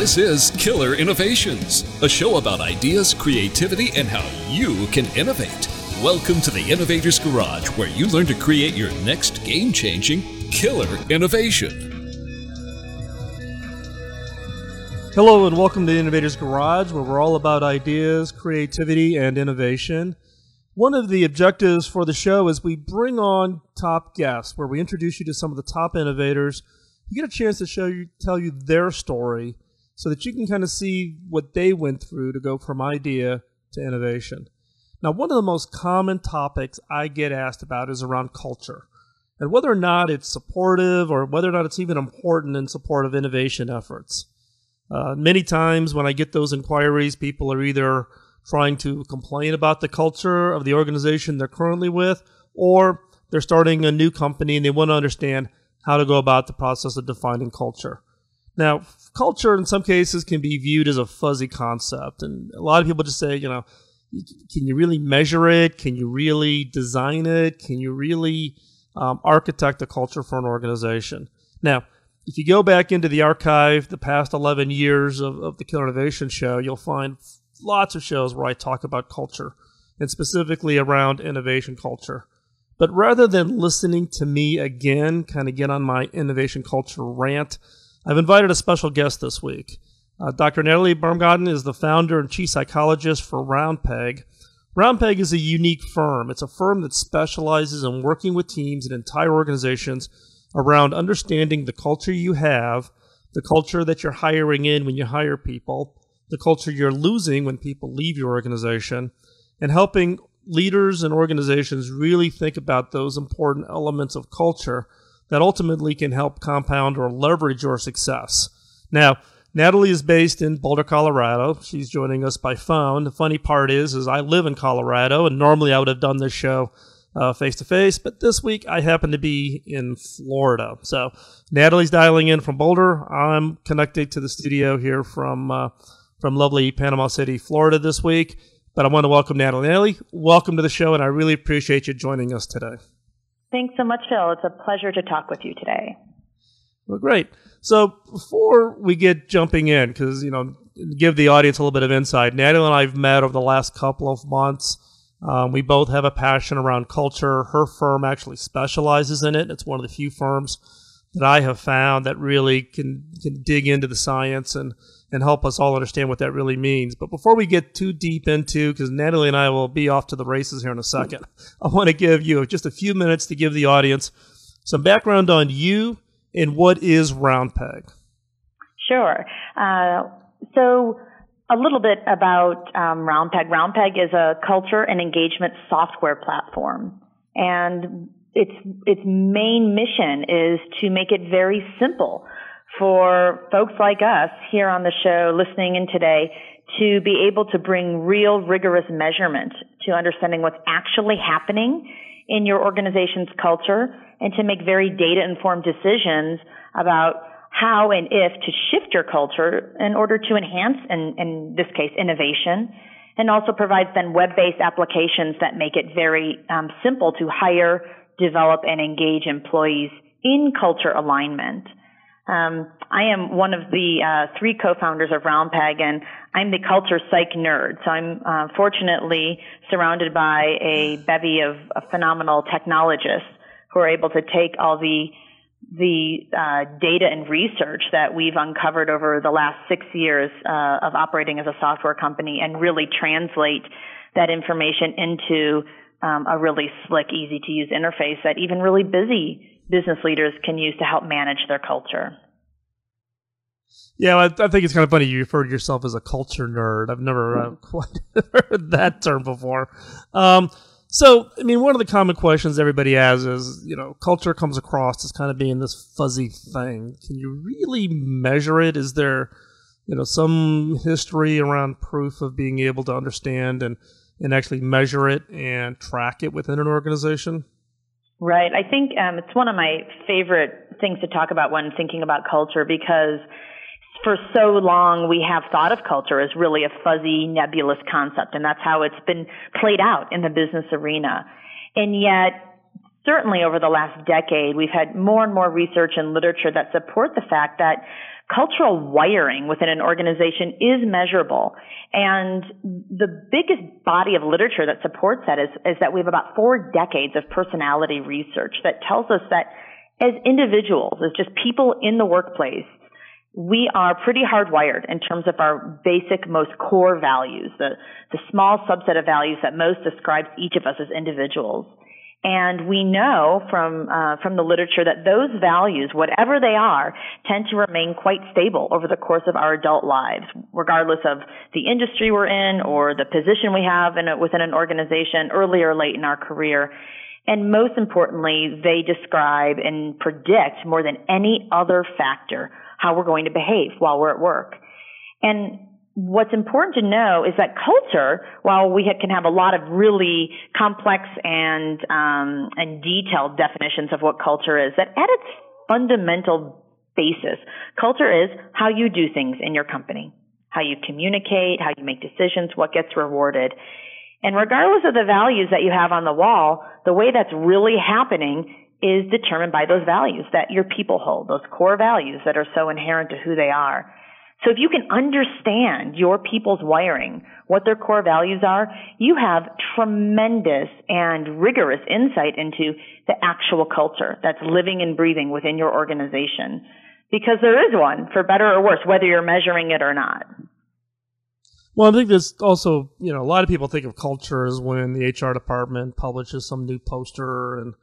This is Killer Innovations, a show about ideas, creativity, and how you can innovate. Welcome to the Innovator's Garage, where you learn to create your next game-changing killer innovation. Hello and welcome to Innovator's Garage, where we're all about ideas, creativity, and innovation. One of the objectives for the show is we bring on top guests, where we introduce you to some of the top innovators. You get a chance to tell you their story so that you can kind of see what they went through to go from idea to innovation. Now, one of the most common topics I get asked about is around culture and whether or not it's supportive or whether or not it's even important in support of innovation efforts. Many times when I get those inquiries, people are either trying to complain about the culture of the organization they're currently with, or they're starting a new company and they want to understand how to go about the process of defining culture. Now, culture in some cases can be viewed as a fuzzy concept, and a lot of people just say, you know, can you really measure it? Can you really design it? Can you really architect a culture for an organization? Now, if you go back into the archive, the past 11 years of the Killer Innovation Show, you'll find lots of shows where I talk about culture, and specifically around innovation culture. But rather than listening to me again, kind of get on my innovation culture rant, I've invited a special guest this week. Dr. Natalie Baumgartner is the founder and chief psychologist for RoundPegg. RoundPegg is a unique firm. It's a firm that specializes in working with teams and entire organizations around understanding the culture you have, the culture that you're hiring in when you hire people, the culture you're losing when people leave your organization, and helping leaders and organizations really think about those important elements of culture that ultimately can help compound or leverage your success. Now, Natalie is based in Boulder, Colorado. She's joining us by phone. The funny part is I live in Colorado, and normally I would have done this show face-to-face, but this week I happen to be in Florida. So Natalie's dialing in from Boulder. I'm connected to the studio here from lovely Panama City, Florida this week. But I want to welcome Natalie. Natalie, welcome to the show, and I really appreciate you joining us today. Thanks so much, Phil. It's a pleasure to talk with you today. Well, great. So before we get jumping in, because, you know, give the audience a little bit of insight, Natalie and I have met over the last couple of months. We both have a passion around culture. Her firm actually specializes in it. It's one of the few firms that I have found that really can dig into the science and help us all understand what that really means. But before we get too deep into, because Natalie and I will be off to the races here in a second, I want to give you just a few minutes to give the audience some background on you and what is RoundPegg. Sure. So a little bit about RoundPegg. RoundPegg is a culture and engagement software platform, and its main mission is to make it very simple for folks like us here on the show listening in today to be able to bring real rigorous measurement to understanding what's actually happening in your organization's culture and to make very data-informed decisions about how and if to shift your culture in order to enhance, in this case, innovation, and also provides then web-based applications that make it very simple to hire, develop, and engage employees in culture alignment. I am one of the three co-founders of RoundPegg, and I'm the culture psych nerd. So I'm fortunately surrounded by a bevy of phenomenal technologists who are able to take all the data and research that we've uncovered over the last 6 years of operating as a software company and really translate that information into a really slick, easy-to-use interface that even really busy business leaders can use to help manage their culture. Yeah, I think it's kind of funny you refer to yourself as a culture nerd. I've never quite heard that term before. So, I mean, one of the common questions everybody has is, you know, culture comes across as kind of being this fuzzy thing. Can you really measure it? Is there, you know, some history around proof of being able to understand and actually measure it and track it within an organization? Right. I think it's one of my favorite things to talk about when thinking about culture, because for so long we have thought of culture as really a fuzzy, nebulous concept, and that's how it's been played out in the business arena. And yet, certainly over the last decade, we've had more and more research and literature that support the fact that cultural wiring within an organization is measurable. And the biggest body of literature that supports that is that we have about 4 decades of personality research that tells us that as individuals, as just people in the workplace, we are pretty hardwired in terms of our basic, most core values, the small subset of values that most describes each of us as individuals. And we know from the literature that those values, whatever they are, tend to remain quite stable over the course of our adult lives, regardless of the industry we're in or the position we have within an organization early or late in our career. And most importantly, they describe and predict more than any other factor how we're going to behave while we're at work. And what's important to know is that culture, while we can have a lot of really complex and detailed definitions of what culture is, that at its fundamental basis, culture is how you do things in your company, how you communicate, how you make decisions, what gets rewarded. And regardless of the values that you have on the wall, the way that's really happening is determined by those values that your people hold, those core values that are so inherent to who they are. So if you can understand your people's wiring, what their core values are, you have tremendous and rigorous insight into the actual culture that's living and breathing within your organization. Because there is one, for better or worse, whether you're measuring it or not. Well, I think there's also, you know, a lot of people think of culture as when the HR department publishes some new poster and,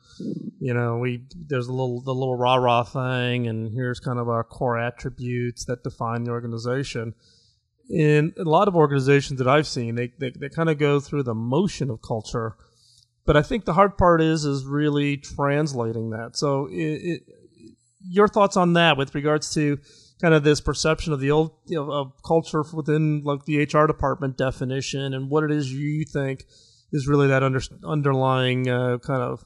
you know, there's the little rah-rah thing, and here's kind of our core attributes that define the organization. In a lot of organizations that I've seen, they kind of go through the motion of culture, but I think the hard part is really translating that. So your thoughts on that with regards to kind of this perception of the old, you know, of culture within like the HR department definition, and what it is you think is really that underlying kind of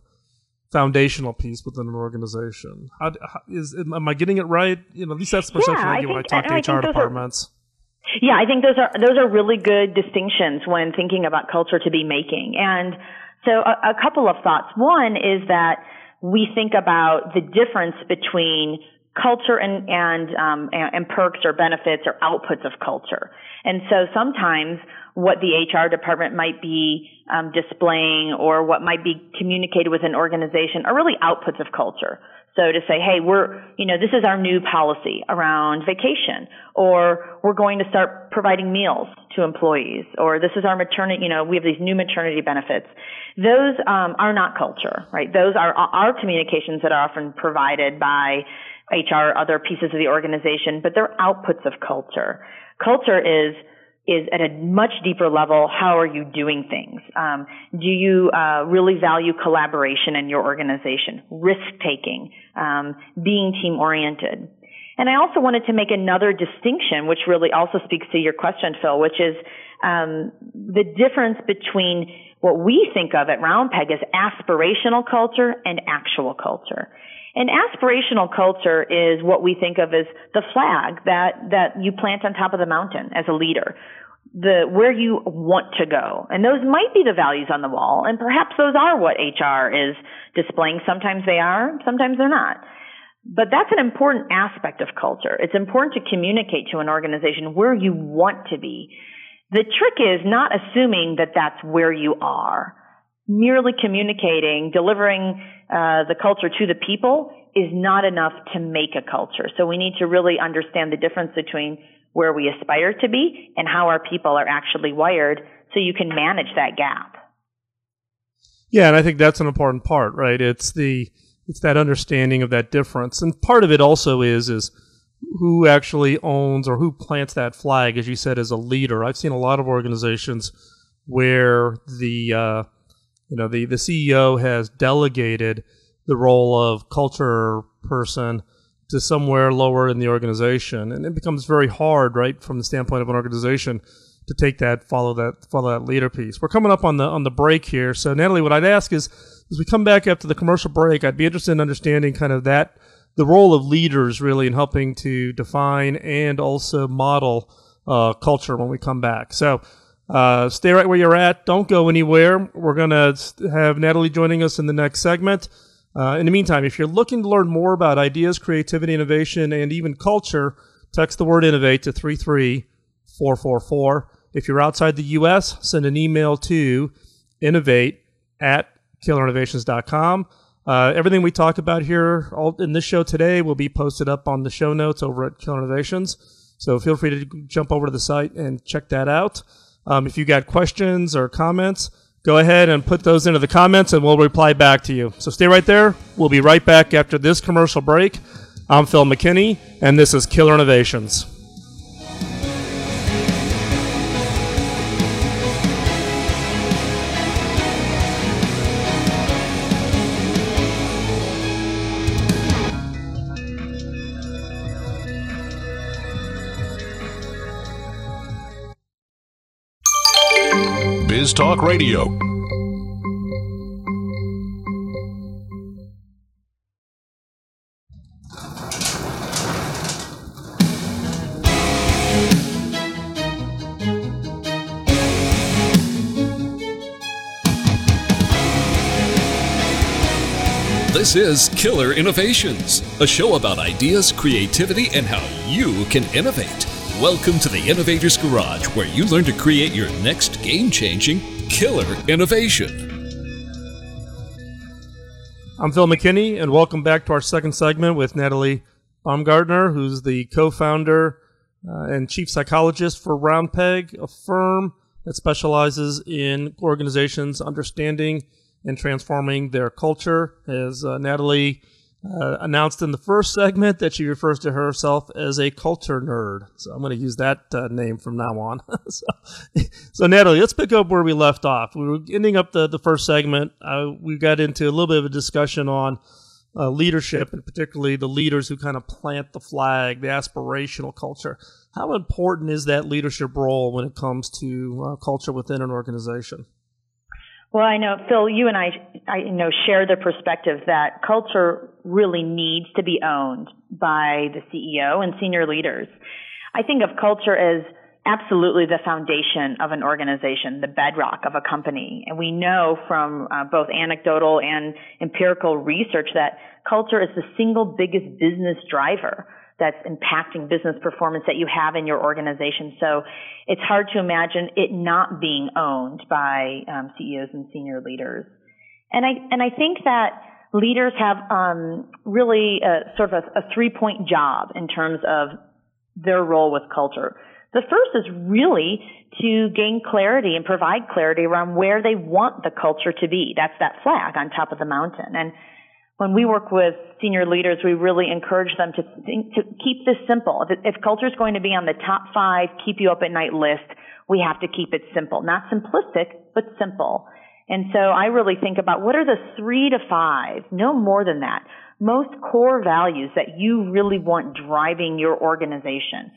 foundational piece within an organization. Am I getting it right? You know, at least that's the perception I get when I talk to HR departments. I think those are really good distinctions when thinking about culture to be making. And so a couple of thoughts. One is that we think about the difference between culture and perks or benefits or outputs of culture. And so sometimes what the HR department might be displaying or what might be communicated with an organization are really outputs of culture. So to say, hey, this is our new policy around vacation, or we're going to start providing meals to employees, or this is our maternity, we have these new maternity benefits. Those are not culture, right? Those are our communications that are often provided by HR, other pieces of the organization, but they're outputs of culture. Culture is at a much deeper level, how are you doing things? Do you really value collaboration in your organization, risk-taking, being team-oriented? And I also wanted to make another distinction, which really also speaks to your question, Phil, which is the difference between what we think of at RoundPegg as aspirational culture and actual culture. And aspirational culture is what we think of as the flag that you plant on top of the mountain as a leader, where you want to go. And those might be the values on the wall, and perhaps those are what HR is displaying. Sometimes they are, sometimes they're not. But that's an important aspect of culture. It's important to communicate to an organization where you want to be. The trick is not assuming that that's where you are. Merely communicating, delivering the culture to the people is not enough to make a culture. So we need to really understand the difference between where we aspire to be and how our people are actually wired, so you can manage that gap. Yeah, and I think that's an important part, right? It's that understanding of that difference. And part of it also is who actually owns or who plants that flag, as you said, as a leader. I've seen a lot of organizations where the CEO has delegated the role of culture person to somewhere lower in the organization, and it becomes very hard, right, from the standpoint of an organization to take that, follow that leader piece. We're coming up on the break here, so Natalie, what I'd ask is, as we come back after the commercial break, I'd be interested in understanding kind of that the role of leaders really in helping to define and also model culture when we come back. So. Stay right where you're at. Don't go anywhere. We're going to have Natalie joining us in the next segment. In the meantime, if you're looking to learn more about ideas, creativity, innovation, and even culture, Text the word innovate to 33444. If you're outside the U.S., send an email to innovate@killerinnovations.com. Everything we talk about here in this show today will be posted up on the show notes over at Killer Innovations. So feel free to jump over to the site and check that out. If you got questions or comments, go ahead and put those into the comments and we'll reply back to you. So stay right there. We'll be right back after this commercial break. I'm Phil McKinney, and this is Killer Innovations. BizTalk Radio. This is Killer Innovations, a show about ideas, creativity, and how you can innovate. Welcome to the Innovator's Garage, where you learn to create your next game-changing killer innovation. I'm Phil McKinney, and welcome back to our second segment with Natalie Baumgartner, who's the co-founder and chief psychologist for RoundPegg, a firm that specializes in organizations understanding and transforming their culture. As Natalie announced in the first segment that she refers to herself as a culture nerd. So I'm going to use that name from now on. So Natalie, let's pick up where we left off. We were ending up the first segment. We got into a little bit of a discussion on leadership, and particularly the leaders who kind of plant the flag, the aspirational culture. How important is that leadership role when it comes to culture within an organization? Well, I know, Phil, you and I know, share the perspective that culture really needs to be owned by the CEO and senior leaders. I think of culture as absolutely the foundation of an organization, the bedrock of a company. And we know from both anecdotal and empirical research that culture is the single biggest business driver that's impacting business performance that you have in your organization. So it's hard to imagine it not being owned by CEOs and senior leaders. And I think that leaders have really sort of a three-point job in terms of their role with culture. The first is really to gain clarity and provide clarity around where they want the culture to be. That's that flag on top of the mountain. And when we work with senior leaders, we really encourage them to keep this simple. If culture is going to be on the top 5 keep you up at night list, we have to keep it simple. Not simplistic, but simple. And so I really think about what are the 3 to 5, no more than that, most core values that you really want driving your organization.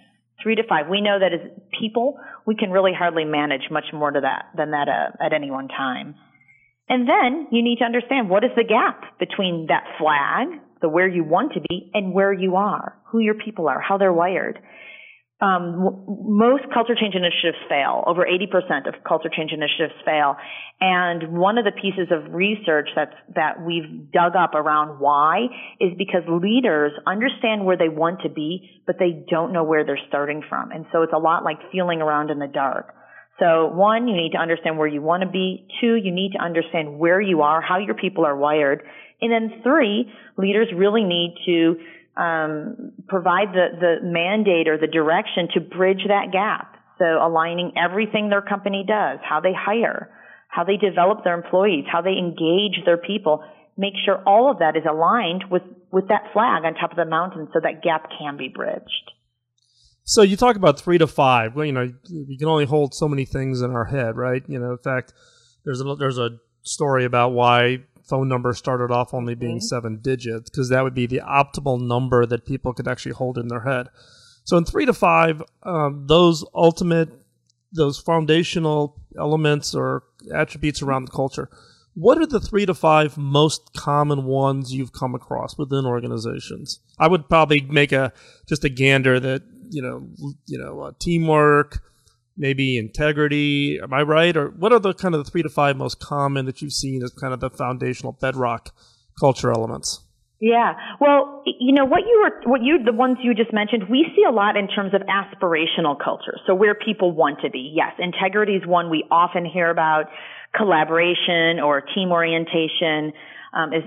3 to 5. We know that as people, we can really hardly manage much more to that than that at any one time. And then you need to understand what is the gap between that flag, the where you want to be, and where you are, who your people are, how they're wired. Most culture change initiatives fail. Over 80% of culture change initiatives fail. And one of the pieces of research that we've dug up around why is because leaders understand where they want to be, but they don't know where they're starting from. And so it's a lot like feeling around in the dark. So 1, you need to understand where you want to be. 2, you need to understand where you are, how your people are wired. And then 3, leaders really need to provide the mandate or the direction to bridge that gap. So aligning everything their company does, how they hire, how they develop their employees, how they engage their people, make sure all of that is aligned with that flag on top of the mountain so that gap can be bridged. So you talk about 3 to 5. Well, you know, you can only hold so many things in our head, right? You know, in fact, there's a story about why phone numbers started off only being 7 digits, because that would be the optimal number that people could actually hold in their head. So in 3 to 5, those foundational elements or attributes around the culture, what are the 3 to 5 most common ones you've come across within organizations? I would probably make just a gander that, teamwork, maybe integrity. Am I right? Or what are the kind of the 3 to 5 most common that you've seen as kind of the foundational bedrock culture elements? Yeah. Well, you know, the ones you just mentioned, we see a lot in terms of aspirational culture. So where people want to be. Yes. Integrity is one we often hear about. Collaboration or team orientation,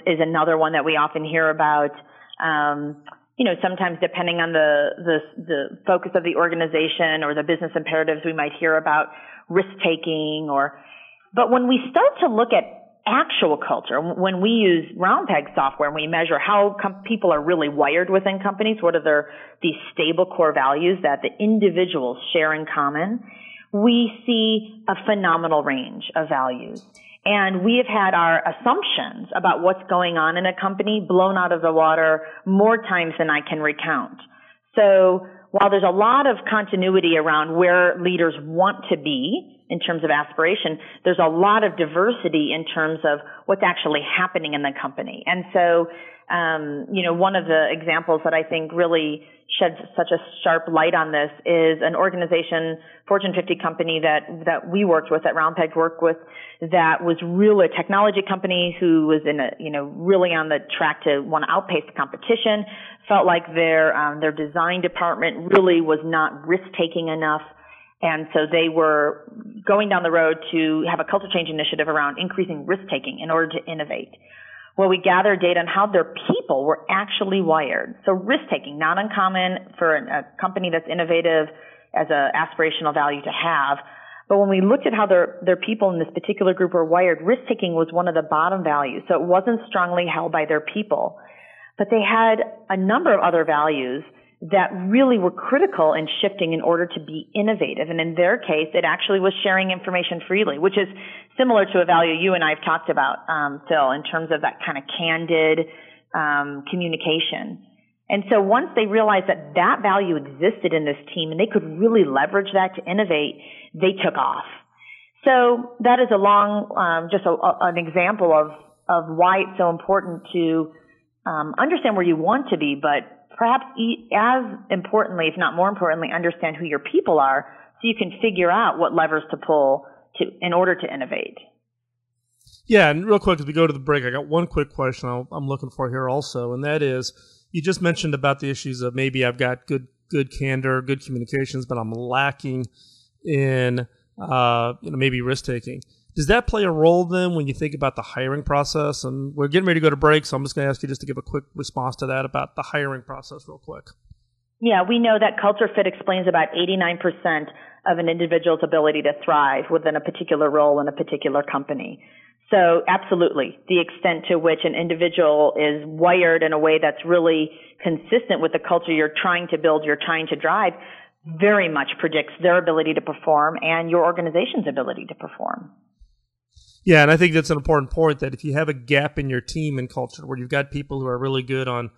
is another one that we often hear about. You know, sometimes depending on the focus of the organization or the business imperatives, we might hear about risk taking but when we start to look at actual culture, when we use RoundPegg software and we measure how people are really wired within companies, what are these stable core values that the individuals share in common, we see a phenomenal range of values. And we have had our assumptions about what's going on in a company blown out of the water more times than I can recount. So while there's a lot of continuity around where leaders want to be, in terms of aspiration, there's a lot of diversity in terms of what's actually happening in the company. And so, you know, one of the examples that I think really sheds such a sharp light on this is an organization, Fortune 50 company that we worked with, that RoundPegg worked with, that was really a technology company who was really on the track to want to outpace the competition, felt like their design department really was not risk-taking enough. And so they were going down the road to have a culture change initiative around increasing risk-taking in order to innovate. Well, we gathered data on how their people were actually wired. So risk-taking, not uncommon for a company that's innovative as an aspirational value to have. But when we looked at how their people in this particular group were wired, risk-taking was one of the bottom values. So it wasn't strongly held by their people. But they had a number of other values that really were critical in shifting in order to be innovative. And in their case, it actually was sharing information freely, which is similar to a value you and I have talked about, Phil, in terms of that kind of candid communication. And so once they realized that value existed in this team and they could really leverage that to innovate, they took off. So that is an example of why it's so important to understand where you want to be, but perhaps as importantly, if not more importantly, understand who your people are so you can figure out what levers to pull in order to innovate. Yeah, and real quick, as we go to the break, I got one quick question I'm looking for here also, and that is, you just mentioned about the issues of maybe I've got good candor, good communications, but I'm lacking in maybe risk-taking. Does that play a role then when you think about the hiring process? And we're getting ready to go to break, so I'm just going to ask you just to give a quick response to that about the hiring process real quick. Yeah, we know that culture fit explains about 89% of an individual's ability to thrive within a particular role in a particular company. So absolutely, the extent to which an individual is wired in a way that's really consistent with the culture you're trying to build, you're trying to drive, very much predicts their ability to perform and your organization's ability to perform. Yeah, and I think that's an important point, that if you have a gap in your team and culture where you've got people who are really good on,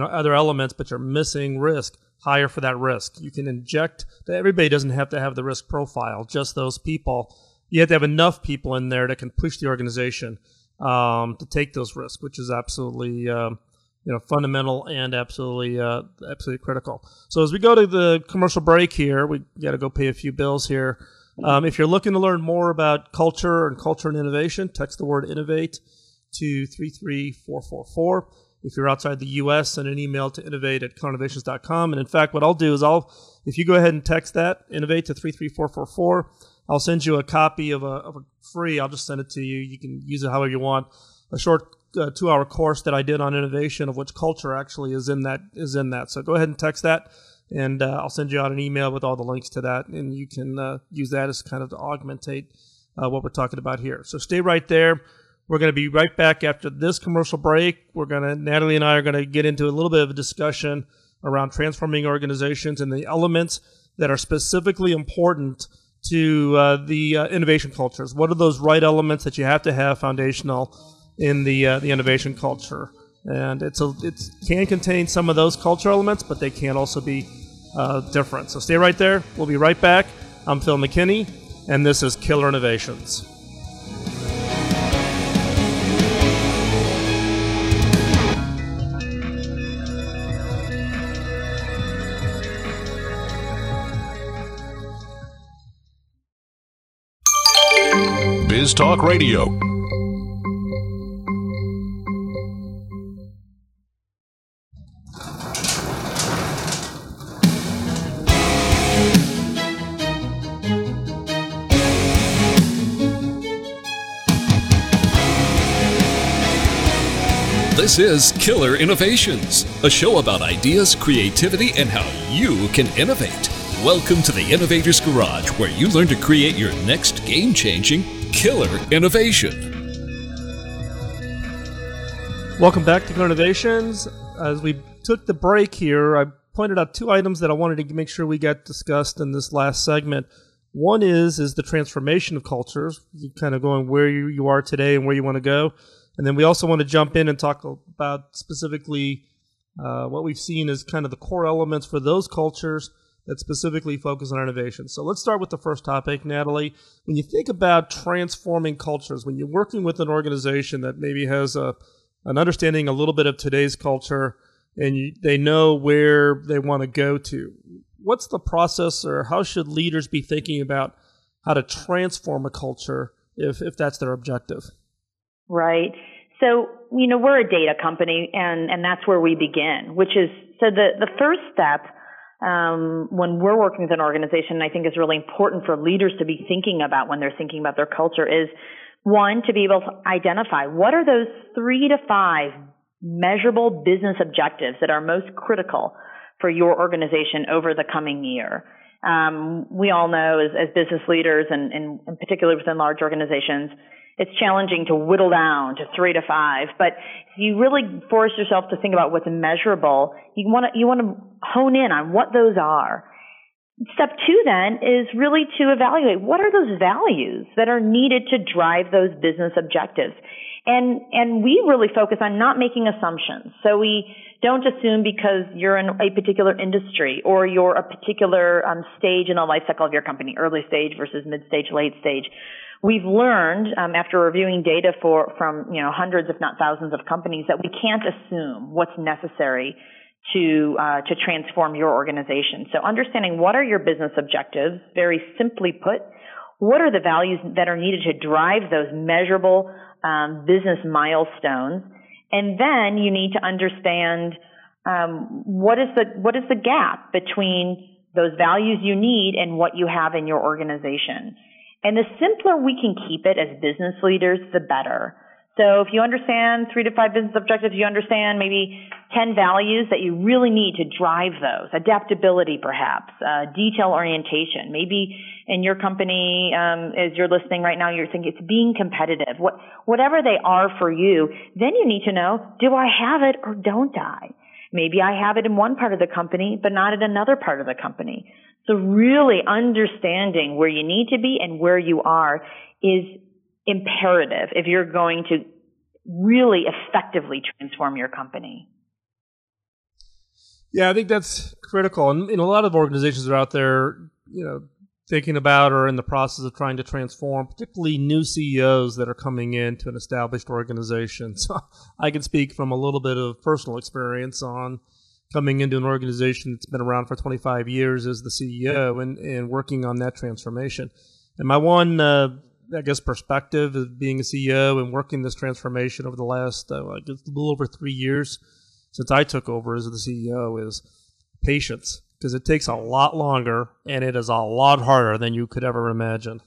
other elements, but you're missing risk, hire for that risk. You can inject that. Everybody doesn't have to have the risk profile, just those people. You have to have enough people in there that can push the organization to take those risks, which is absolutely fundamental and absolutely critical. So as we go to the commercial break here, we got to go pay a few bills here. If you're looking to learn more about culture and innovation, text the word innovate to 33444. If you're outside the U.S., send an email to innovate@innovations.com. And in fact, what I'll do is if you go ahead and text that, innovate to 33444, I'll send you a copy of a free, I'll just send it to you. You can use it however you want. A short 2-hour course that I did on innovation, of which culture actually is in that. So go ahead and text that. And I'll send you out an email with all the links to that, and you can use that as kind of to augmentate what we're talking about here. So stay right there. We're going to be right back after this commercial break. Natalie and I are going to get into a little bit of a discussion around transforming organizations and the elements that are specifically important to the innovation cultures. What are those right elements that you have to have foundational in the innovation culture? And it can contain some of those culture elements, but they can also be different. So stay right there. We'll be right back. I'm Phil McKinney, and this is Killer Innovations. BizTalk Radio. This is Killer Innovations, a show about ideas, creativity, and how you can innovate. Welcome to the Innovator's Garage, where you learn to create your next game-changing killer innovation. Welcome back to Killer Innovations. As we took the break here, I pointed out two items that I wanted to make sure we got discussed in this last segment. One is the transformation of cultures, kind of going where you are today and where you want to go. And then we also want to jump in and talk about specifically what we've seen as kind of the core elements for those cultures that specifically focus on innovation. So let's start with the first topic, Natalie. When you think about transforming cultures, when you're working with an organization that maybe has an understanding a little bit of today's culture and they know where they want to go to, what's the process or how should leaders be thinking about how to transform a culture if that's their objective? Right. So, you know, we're a data company and that's where we begin, which is, so the first step when we're working with an organization, I think is really important for leaders to be thinking about when they're thinking about their culture is, one, to be able to identify what are those 3 to 5 measurable business objectives that are most critical for your organization over the coming year. We all know as business leaders and in particular within large organizations, it's challenging to whittle down to 3 to 5, but if you really force yourself to think about what's measurable, you want to hone in on what those are. Step 2 then is really to evaluate what are those values that are needed to drive those business objectives. And we really focus on not making assumptions. So we don't assume because you're in a particular industry or you're a particular stage in the life cycle of your company, early stage versus mid stage, late stage. We've learned after reviewing data from hundreds, if not thousands, of companies that we can't assume what's necessary to transform your organization. So understanding what are your business objectives, very simply put, what are the values that are needed to drive those measurable business milestones, and then you need to understand what is the gap between those values you need and what you have in your organization. And the simpler we can keep it as business leaders, the better. So if you understand 3 to 5 business objectives, you understand maybe 10 values that you really need to drive those. Adaptability, perhaps, detail orientation. Maybe in your company, as you're listening right now, you're thinking it's being competitive. Whatever they are for you, then you need to know, do I have it or don't I? Maybe I have it in one part of the company, but not in another part of the company. So really understanding where you need to be and where you are is imperative if you're going to really effectively transform your company. Yeah, I think that's critical. And a lot of organizations are out there, thinking about or in the process of trying to transform, particularly new CEOs that are coming into an established organization. So I can speak from a little bit of personal experience on coming into an organization that's been around for 25 years as the CEO and working on that transformation. And my one, perspective of being a CEO and working this transformation over the last just a little over 3 years since I took over as the CEO is patience, because it takes a lot longer and it is a lot harder than you could ever imagine.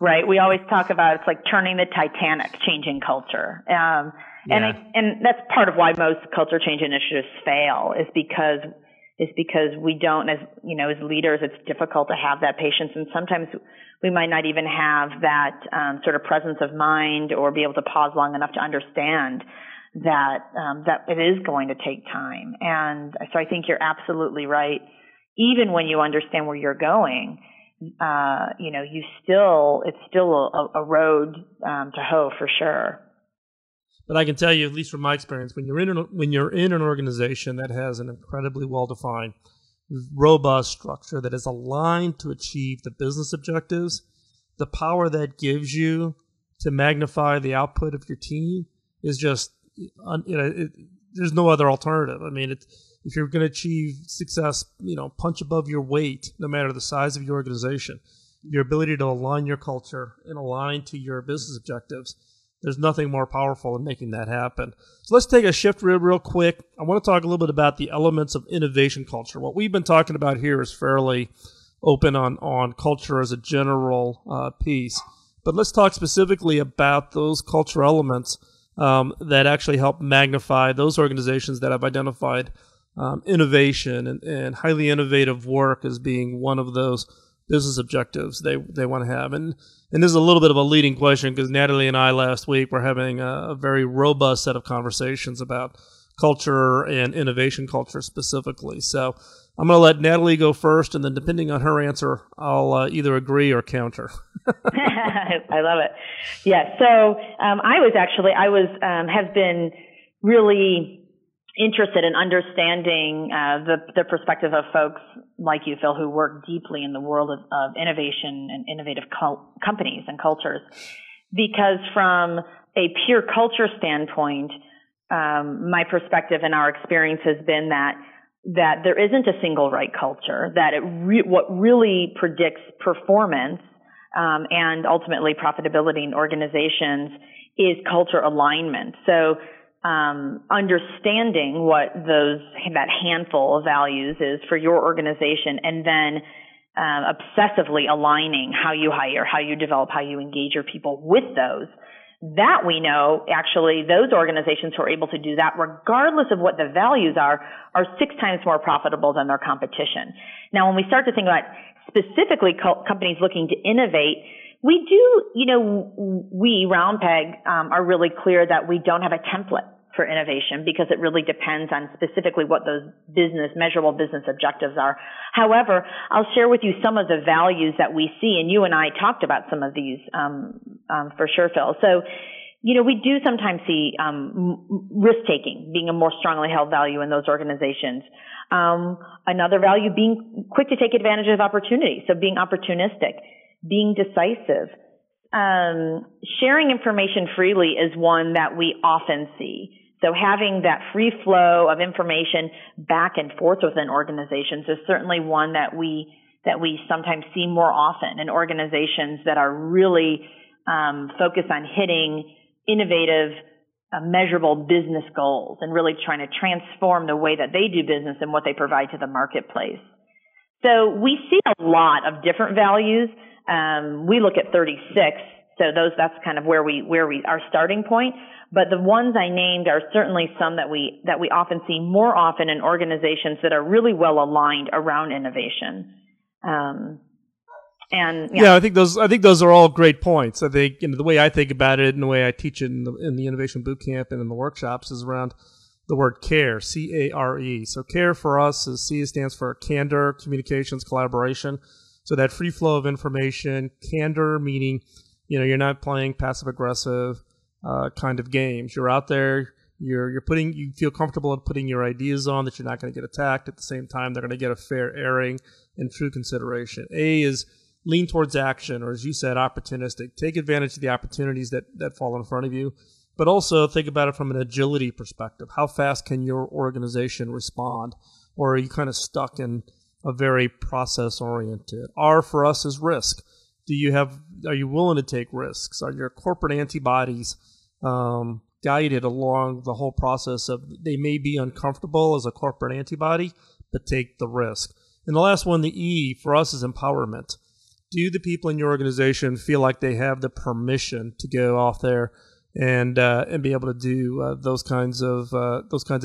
Right. We always talk about it's like turning the Titanic, changing culture. And that's part of why most culture change initiatives fail is because we don't, as leaders, it's difficult to have that patience. And sometimes we might not even have that sort of presence of mind or be able to pause long enough to understand that it is going to take time. And so I think you're absolutely right. Even when you understand where you're going, it's still a road to hoe for sure. But I can tell you, at least from my experience, when you're in an organization that has an incredibly well-defined, robust structure that is aligned to achieve the business objectives, the power that gives you to magnify the output of your team is just, there's no other alternative. I mean, if you're going to achieve success, punch above your weight, no matter the size of your organization, your ability to align your culture and align to your business objectives, there's nothing more powerful than making that happen. So let's take a shift real quick. I want to talk a little bit about the elements of innovation culture. What we've been talking about here is fairly open on culture as a general piece. But let's talk specifically about those culture elements that actually help magnify those organizations that have identified innovation and highly innovative work as being one of those business objectives they want to have. And this is a little bit of a leading question, because Natalie and I last week were having a very robust set of conversations about culture and innovation culture specifically. So I'm going to let Natalie go first, and then depending on her answer, I'll either agree or counter. I love it. Yeah. So I have been really interested in understanding the perspective of folks like you, Phil, who work deeply in the world of innovation and innovative companies and cultures, because from a pure culture standpoint, my perspective and our experience has been that there isn't a single right culture, that what really predicts performance and ultimately profitability in organizations is culture alignment. So understanding what that handful of values is for your organization, and then obsessively aligning how you hire, how you develop, how you engage your people with those. That we know, actually, those organizations who are able to do that, regardless of what the values are 6 times more profitable than their competition. Now, when we start to think about specifically companies looking to innovate, we do, we, RoundPegg, are really clear that we don't have a template for innovation, because it really depends on specifically what those measurable business objectives are. However, I'll share with you some of the values that we see, and you and I talked about some of these for sure, Phil. So, we do sometimes see risk-taking being a more strongly held value in those organizations. Another value being quick to take advantage of opportunities, so being opportunistic. Being decisive, sharing information freely is one that we often see. So having that free flow of information back and forth within organizations is certainly one that we sometimes see more often in organizations that are really focused on hitting innovative, measurable business goals and really trying to transform the way that they do business and what they provide to the marketplace. So we see a lot of different values. We look at 36, so that's kind of where we our starting point. But the ones I named are certainly some that we often see more often in organizations that are really well aligned around innovation. I think those are all great points. I think the way I think about it and the way I teach it in the innovation bootcamp and in the workshops is around the word care, C-A-R-E. So care for us is C stands for candor, communications, collaboration. So that free flow of information, candor, meaning, you're not playing passive-aggressive kind of games. You're out there. You feel comfortable in putting your ideas on that you're not going to get attacked. At the same time, they're going to get a fair airing and true consideration. A is lean towards action, or as you said, opportunistic. Take advantage of the opportunities that fall in front of you. But also think about it from an agility perspective. How fast can your organization respond? Or are you kind of stuck in a very process-oriented? R for us is risk. Are you willing to take risks? Are your corporate antibodies guided along the whole process of they may be uncomfortable as a corporate antibody, but take the risk? And the last one, the E for us is empowerment. Do the people in your organization feel like they have the permission to go off there and be able to do those kinds of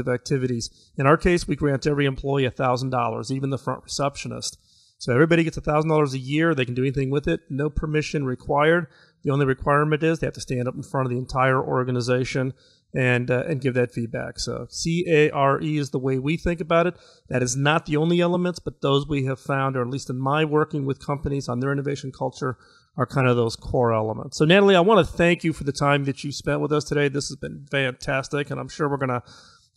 activities? In our case, we grant every employee $1,000, even the front receptionist. So everybody gets $1,000 a year. They can do anything with it. No permission required. The only requirement is they have to stand up in front of the entire organization and give that feedback. So C-A-R-E is the way we think about it. That is not the only elements, but those we have found, or at least in my working with companies on their innovation culture, are kind of those core elements. So, Natalie, I want to thank you for the time that you spent with us today. This has been fantastic, and I'm sure we're going to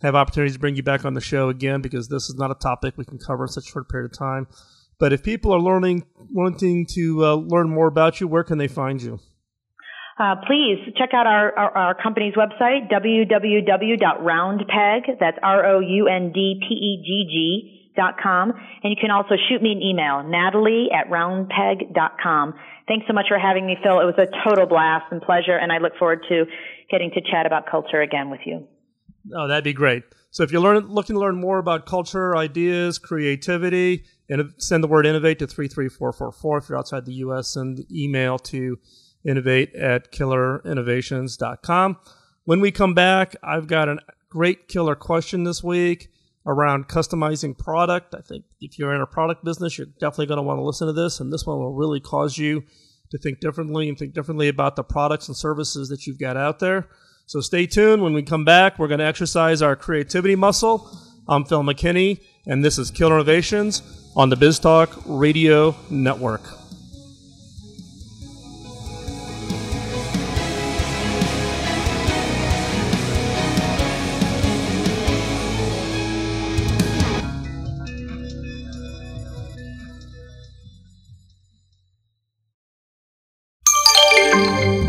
have opportunities to bring you back on the show again, because this is not a topic we can cover in such a short period of time. But if people are wanting to learn more about you, where can they find you? Please check out our company's website, www.roundpegg, that's roundpegg.com. And you can also shoot me an email, natalie@roundpegg.com. Thanks so much for having me, Phil. It was a total blast and pleasure, and I look forward to getting to chat about culture again with you. Oh, that'd be great. So if you're looking to learn more about culture, ideas, creativity, and send the word innovate to 33444 if you're outside the U.S., send the email to innovate@killerinnovations.com. When we come back, I've got a great killer question this week around customizing product. I think if you're in a product business, you're definitely going to want to listen to this, and this one will really cause you to think differently and think differently about the products and services that you've got out there. So stay tuned. When we come back, we're going to exercise our creativity muscle. I'm Phil McKinney, and this is Killer Innovations on the BizTalk Radio Network.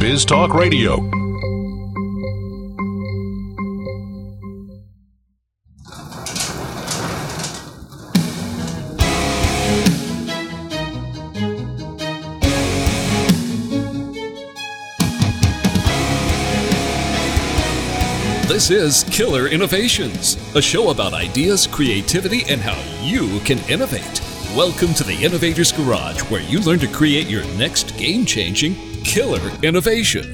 BizTalk Radio. This is Killer Innovations, a show about ideas, creativity, and how you can innovate. Welcome to the Innovator's Garage, where you learn to create your next game-changing killer innovation.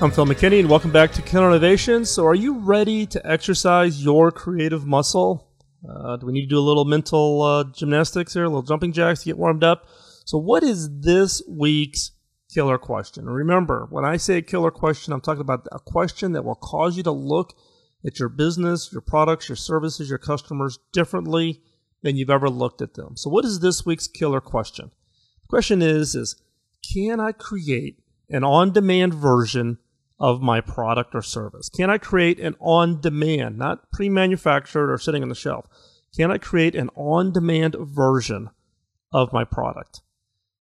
I'm Phil McKinney, and welcome back to Killer Innovations. So are you ready to exercise your creative muscle? Do we need to do a little mental gymnastics here, a little jumping jacks to get warmed up? So what is this week's killer question? Remember, when I say killer question, I'm talking about a question that will cause you to look at your business, your products, your services, your customers differently than you've ever looked at them. So what is this week's killer question? The question is can I create an on-demand version of my product or service? Can I create an on-demand, not pre-manufactured or sitting on the shelf? Can I create an on-demand version of my product?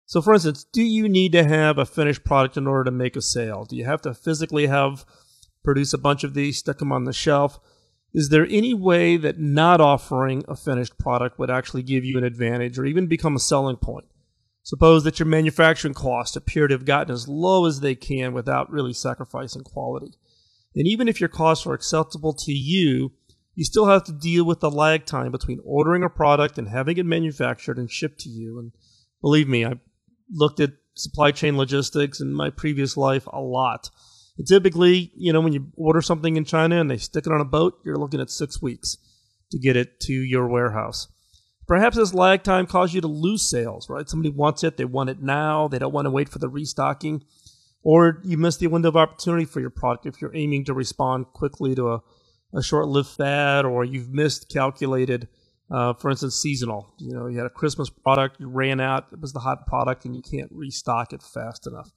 So for instance, do you need to have a finished product in order to make a sale? Do you have to physically produce a bunch of these, stick them on the shelf? Is there any way that not offering a finished product would actually give you an advantage or even become a selling point? Suppose that your manufacturing costs appear to have gotten as low as they can without really sacrificing quality. And even if your costs are acceptable to you, you still have to deal with the lag time between ordering a product and having it manufactured and shipped to you. And believe me, I looked at supply chain logistics in my previous life a lot. And typically, when you order something in China and they stick it on a boat, you're looking at 6 weeks to get it to your warehouse. Perhaps this lag time caused you to lose sales, right? Somebody wants it, they want it now, they don't want to wait for the restocking, or you miss the window of opportunity for your product if you're aiming to respond quickly to a short-lived fad, or you've miscalculated, for instance, seasonal. You had a Christmas product, you ran out, it was the hot product, and you can't restock it fast enough.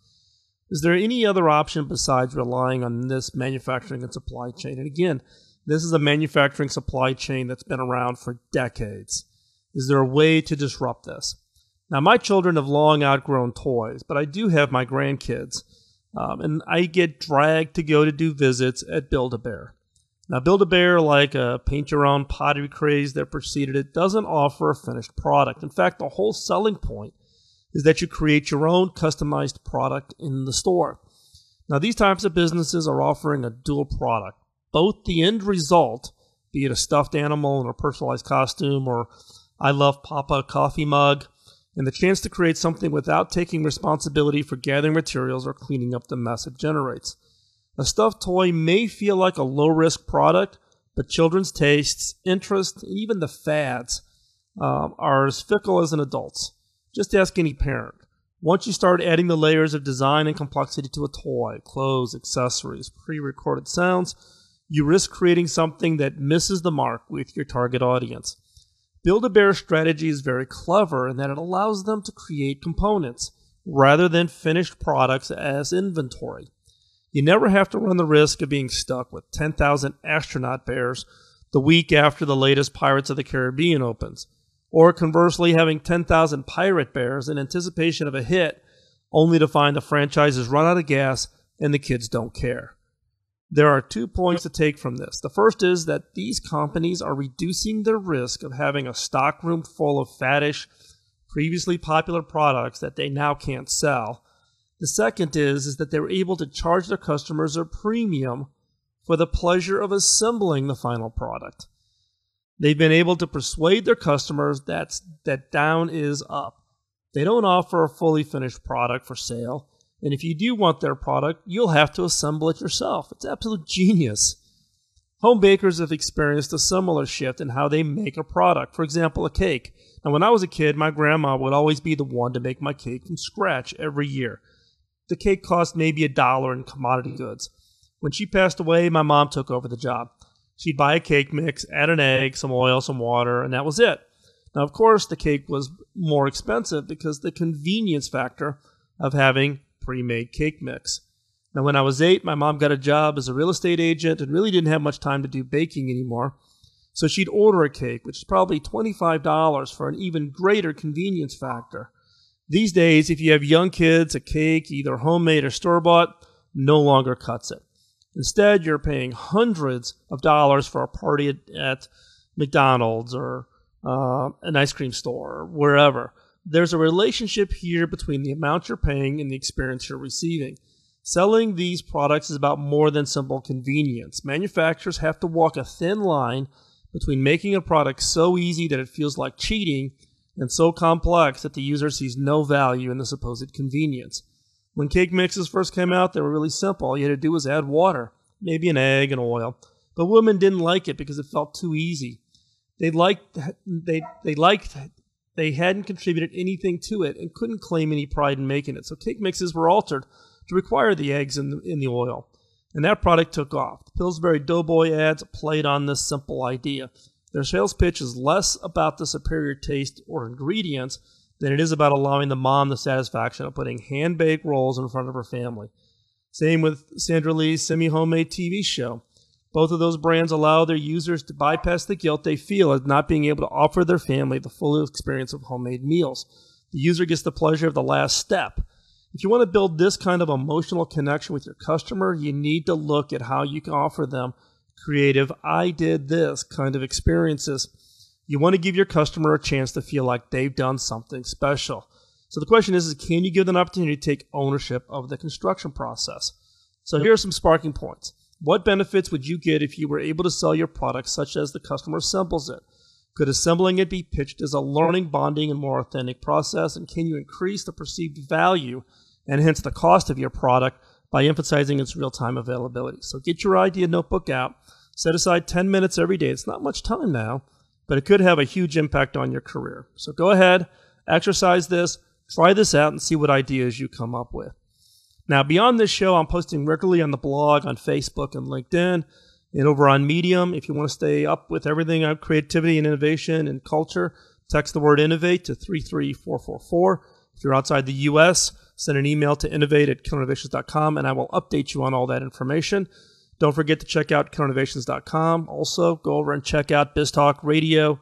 Is there any other option besides relying on this manufacturing and supply chain? And again, this is a manufacturing supply chain that's been around for decades. Is there a way to disrupt this? Now, my children have long outgrown toys, but I do have my grandkids, and I get dragged to go to do visits at Build-A-Bear. Now, Build-A-Bear, like a paint-your-own pottery craze that preceded it, doesn't offer a finished product. In fact, the whole selling point is that you create your own customized product in the store. Now, these types of businesses are offering a dual product, both the end result, be it a stuffed animal in a personalized costume or I love Papa coffee mug, and the chance to create something without taking responsibility for gathering materials or cleaning up the mess it generates. A stuffed toy may feel like a low-risk product, but children's tastes, interests, and even the fads are as fickle as an adult's. Just ask any parent. Once you start adding the layers of design and complexity to a toy, clothes, accessories, pre-recorded sounds, you risk creating something that misses the mark with your target audience. Build-A-Bear's strategy is very clever in that it allows them to create components rather than finished products as inventory. You never have to run the risk of being stuck with 10,000 astronaut bears the week after the latest Pirates of the Caribbean opens, or conversely having 10,000 pirate bears in anticipation of a hit only to find the franchise has run out of gas and the kids don't care. There are 2 points to take from this. The first is that these companies are reducing their risk of having a stockroom full of faddish, previously popular products that they now can't sell. The second is that they're able to charge their customers a premium for the pleasure of assembling the final product. They've been able to persuade their customers that down is up. They don't offer a fully finished product for sale. And if you do want their product, you'll have to assemble it yourself. It's absolute genius. Home bakers have experienced a similar shift in how they make a product. For example, a cake. Now, when I was a kid, my grandma would always be the one to make my cake from scratch every year. The cake cost maybe $1 in commodity goods. When she passed away, my mom took over the job. She'd buy a cake mix, add an egg, some oil, some water, and that was it. Now, of course, the cake was more expensive because the convenience factor of having pre-made cake mix. Now, when I was 8, my mom got a job as a real estate agent and really didn't have much time to do baking anymore. So she'd order a cake, which is probably $25 for an even greater convenience factor. These days, if you have young kids, a cake, either homemade or store-bought, no longer cuts it. Instead, you're paying hundreds of dollars for a party at McDonald's or an ice cream store or wherever. There's a relationship here between the amount you're paying and the experience you're receiving. Selling these products is about more than simple convenience. Manufacturers have to walk a thin line between making a product so easy that it feels like cheating and so complex that the user sees no value in the supposed convenience. When cake mixes first came out, they were really simple. All you had to do was add water, maybe an egg and oil. But women didn't like it because it felt too easy. They hadn't contributed anything to it and couldn't claim any pride in making it. So cake mixes were altered to require the eggs and the oil. And that product took off. The Pillsbury Doughboy ads played on this simple idea. Their sales pitch is less about the superior taste or ingredients than it is about allowing the mom the satisfaction of putting hand-baked rolls in front of her family. Same with Sandra Lee's semi-homemade TV show. Both of those brands allow their users to bypass the guilt they feel at not being able to offer their family the full experience of homemade meals. The user gets the pleasure of the last step. If you want to build this kind of emotional connection with your customer, you need to look at how you can offer them creative, I did this kind of experiences. You want to give your customer a chance to feel like they've done something special. So the question is, can you give them an opportunity to take ownership of the construction process? So here are some sparking points. What benefits would you get if you were able to sell your product such as the customer assembles it? Could assembling it be pitched as a learning, bonding, and more authentic process? And can you increase the perceived value and hence the cost of your product by emphasizing its real-time availability? So get your idea notebook out. Set aside 10 minutes every day. It's not much time now, but it could have a huge impact on your career. So go ahead, exercise this, try this out, and see what ideas you come up with. Now, beyond this show, I'm posting regularly on the blog, on Facebook, and LinkedIn, and over on Medium. If you want to stay up with everything on creativity and innovation and culture, text the word innovate to 33444. If you're outside the U.S., send an email to innovate@killerinnovations.com, and I will update you on all that information. Don't forget to check out killerinnovations.com. Also, go over and check out BizTalk Radio,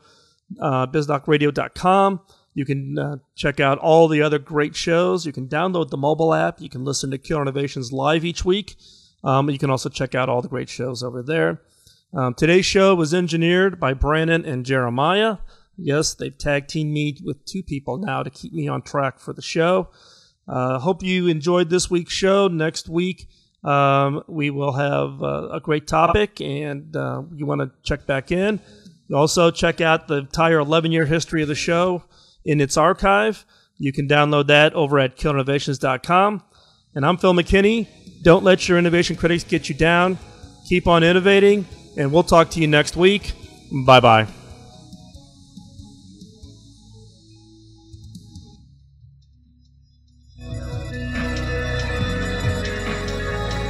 biztalkradio.com. You can check out all the other great shows. You can download the mobile app. You can listen to Killer Innovations live each week. You can also check out all the great shows over there. Today's show was engineered by Brandon and Jeremiah. Yes, they've tag teamed me with 2 people now to keep me on track for the show. Hope you enjoyed this week's show. Next week, we will have a great topic, and you want to check back in. Also, check out the entire 11-year history of the show in its archive. You can download that over at killerinnovations.com. And I'm Phil McKinney. Don't let your innovation critics get you down. Keep on innovating, and we'll talk to you next week. Bye-bye.